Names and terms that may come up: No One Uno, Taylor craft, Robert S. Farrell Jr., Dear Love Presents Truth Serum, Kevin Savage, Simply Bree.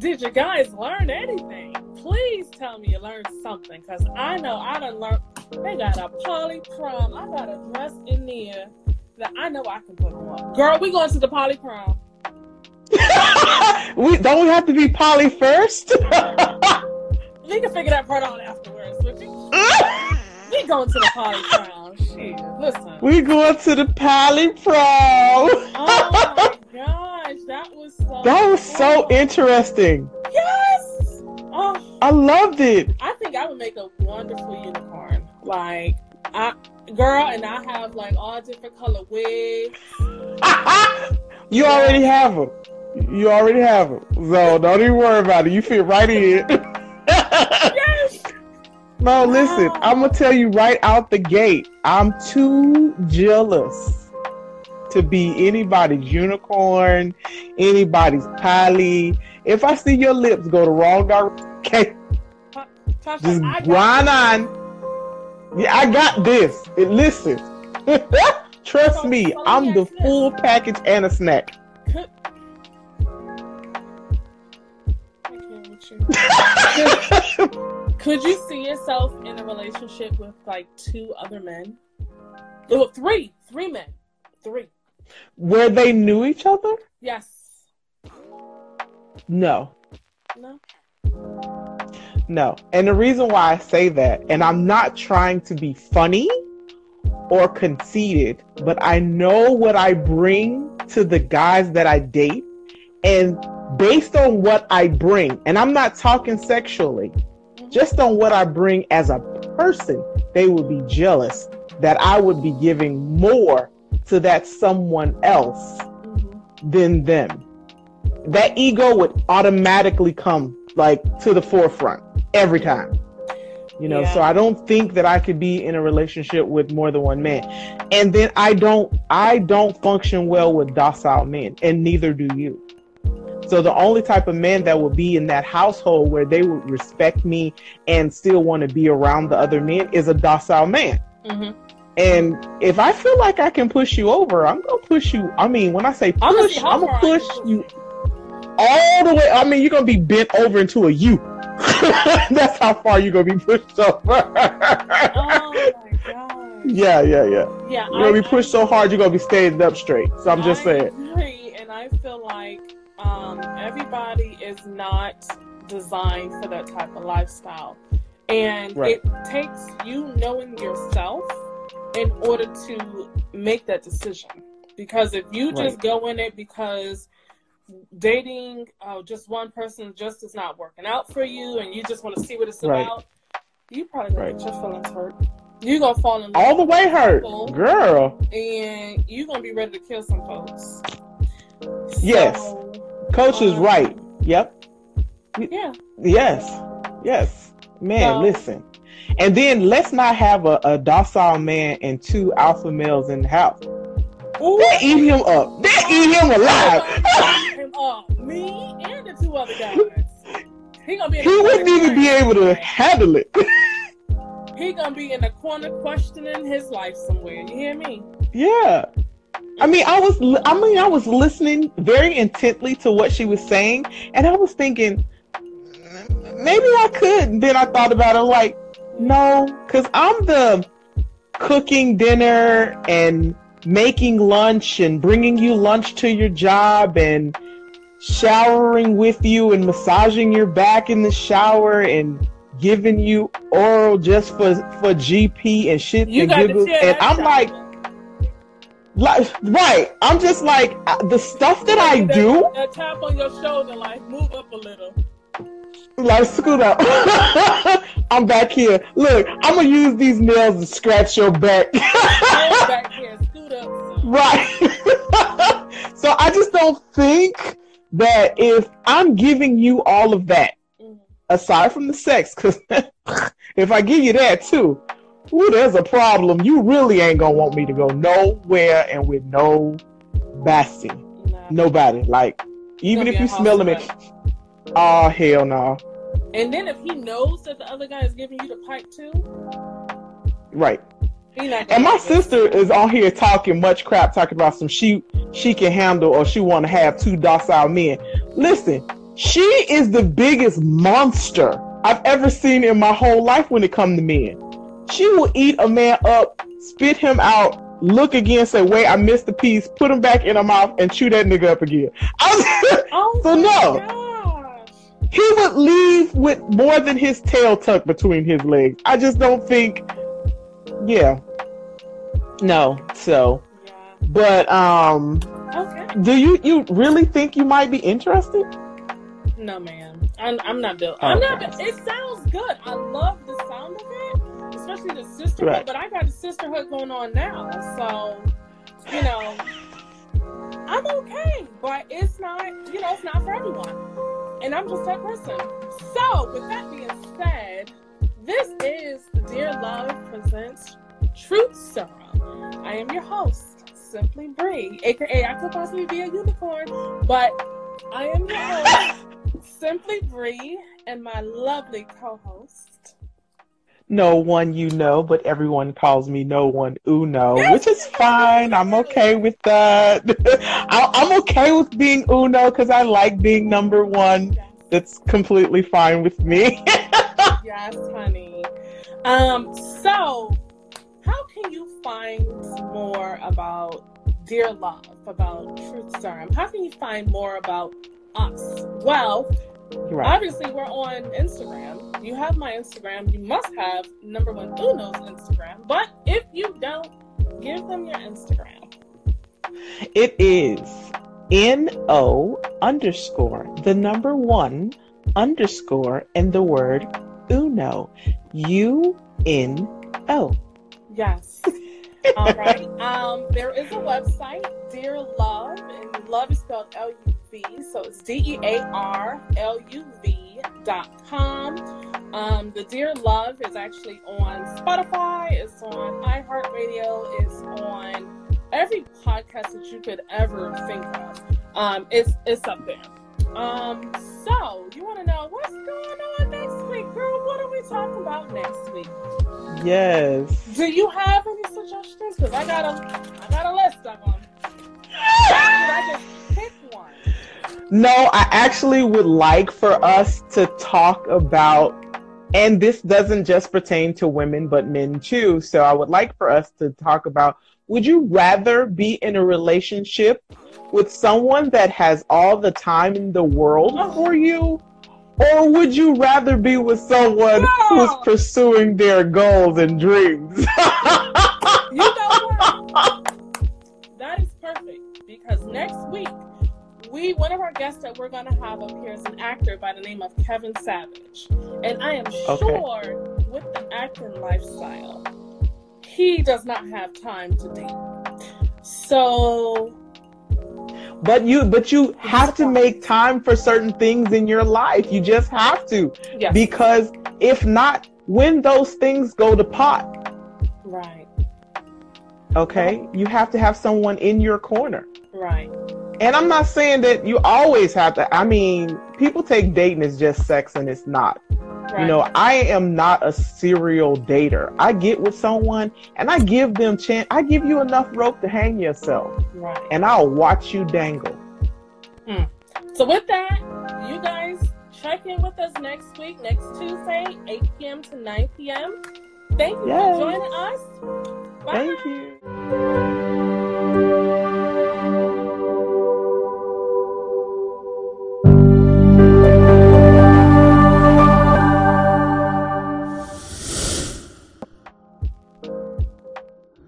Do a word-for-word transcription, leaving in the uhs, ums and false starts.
did you guys learn anything? Please tell me you learned something, because I know I done learned. They got a poly prom. I got a dress in there that I know I can put on. Girl, we going to the poly prom. we don't we have to be poly first? We can figure that part out afterwards. But you, we going to the poly prom. Shit, listen. We going to the poly prom. Oh my gosh, that was so. That was cool. So interesting. Yes. Oh, I loved it. I think I would make a wonderful unicorn. Like, I, girl, and I have like all different color wigs. You already have them. You already have them. So don't even worry about it. You fit right in. Yes. No, listen. Wow. I'm gonna tell you right out the gate. I'm too jealous to be anybody's unicorn, anybody's poly. If I see your lips go the wrong direction, okay, just grind on. Yeah, I got this. And listen. Trust so, me, so I'm the full this. package and a snack. I can't with you. could, could you see yourself in a relationship with like two other men? Oh, three. Three men. Three. Where they knew each other? Yes. No. No. No. And the reason why I say that, and I'm not trying to be funny or conceited, but I know what I bring to the guys that I date, and based on what I bring, and I'm not talking sexually, just on what I bring as a person, they would be jealous that I would be giving more to that someone else mm-hmm. than them. That ego would automatically come like to the forefront every time. You know, yeah. So I don't think that I could be in a relationship with more than one man. And then I don't I don't function well with docile men, and neither do you. So the only type of man that will be in that household where they would respect me and still want to be around the other men is a docile man. Mm-hmm. And if I feel like I can push you over, I'm going to push you. I mean, when I say push, I'm going to push you all the way. I mean, you're going to be bent over into a U. That's how far you're gonna be pushed over. Oh my god. Yeah, yeah, yeah. Yeah. You're I, gonna be pushed I, so hard you're gonna be standing up straight. So I'm just I saying. Agree, and I feel like um, everybody is not designed for that type of lifestyle. And right. It takes you knowing yourself in order to make that decision. Because if you just right. go in it because dating uh, just one person just is not working out for you, and you just want to see what it's right. about, you probably gonna right. get your feelings hurt. You're going to fall in love all the way hurt, people, girl. And you're going to be ready to kill some folks. Yes. So, Coach um, is right. Yep. Yeah. Yes. Yes. Man, um, listen. And then let's not have a, a docile man and two alpha males in the house. Ooh. They eat him up. They eat him alive. Uh, me and the two other guys. He, gonna be he wouldn't even be able to handle it. He gonna be in the corner questioning his life somewhere. You hear me? Yeah. I mean, I was. I mean, I was listening very intently to what she was saying, and I was thinking, maybe I could. And then I thought about it, like, no, because I'm the cooking dinner and making lunch and bringing you lunch to your job and showering with you and massaging your back in the shower and giving you oral just for for G P and shit you and giggles. And I'm like, like, right? I'm just like the stuff that I do. A tap on your shoulder, like move up a little. Like scoot up. I'm back here. Look, I'm gonna use these nails to scratch your back. I'm back here. Scoot up. So. Right. So I just don't think that if I'm giving you all of that, mm-hmm. aside from the sex, because if I give you that too, ooh, there's a problem. You really ain't going to want me to go nowhere and with no bassy. Nah. Nobody. Like, even if you smell him, oh, hell no. And then if he knows that the other guy is giving you the pipe too. Right. And my sister is on here talking much crap, talking about some she she can handle or she want to have two docile men. Listen, She is the biggest monster I've ever seen in my whole life when it comes to men. She will eat a man up, spit him out, look again, say, wait, I missed the piece, put him back in her mouth, and chew that nigga up again. Oh so no. Gosh. He would leave with more than his tail tucked between his legs. I just don't think, yeah. No, so. Yeah. But, um, okay. do you, you really think you might be interested? No, man. I'm, I'm not built. I'm okay. not It sounds good. I love the sound of it. Especially the sisterhood, right. But I got the sisterhood going on now, so you know I'm okay, but it's not, you know, it's not for everyone, and I'm just that person. So with that being said, this is the Dear Love Presents Truth Serum. I am your host, Simply Bree, aka I could possibly be a unicorn, but I am your host, Simply Bree, and my lovely co-host. No one you know, but everyone calls me No One Uno, which is fine. I'm okay with that. I'm okay with being Uno because I like being number one. That's completely fine with me. Yes, honey. Um, so how can you find more about Dear Love, about Truth Serum? How can you find more about us? Well, right. Obviously, we're on Instagram. You have my Instagram. You must have Number One Uno's Instagram. But if you don't, give them your Instagram. It is N-O underscore, the number one underscore, and the word Uno. U N O. Yes. All right. Um, there is a website, Dear Love, and love is spelled L U V. So it's D E A R L U V dot com. Um, the Dear Love is actually on Spotify. It's on iHeartRadio. It's on every podcast that you could ever think of. Um, it's it's up there. Um, so you want to know what's going on next week, girl? What are we talking about next week? Yes. Do you have any suggestions? Because I got a I got a list of them. I just pick one. No, I actually would like for us to talk about, and this doesn't just pertain to women, but men too. So I would like for us to talk about, would you rather be in a relationship with someone that has all the time in the world for you? Or would you rather be with someone no. who's pursuing their goals and dreams? You know what? That is perfect, because next week, we one of our guests that we're going to have up here is an actor by the name of Kevin Savage. And I am sure okay. with the acting lifestyle, he does not have time to date. So... But you but you have to make time for certain things in your life. You just have to. Yes. Because if not, when those things go to pot. Right. Okay? You have to have someone in your corner. Right. And I'm not saying that you always have to. I mean, people take dating as just sex, and it's not. Right. You know, I am not a serial dater. I get with someone and I give them chance. I give you enough rope to hang yourself. Right. And I'll watch you dangle. Mm. So with that, you guys check in with us next week, next Tuesday, eight p.m. to nine p.m. Thank you yes. for joining us. Bye. Thank you.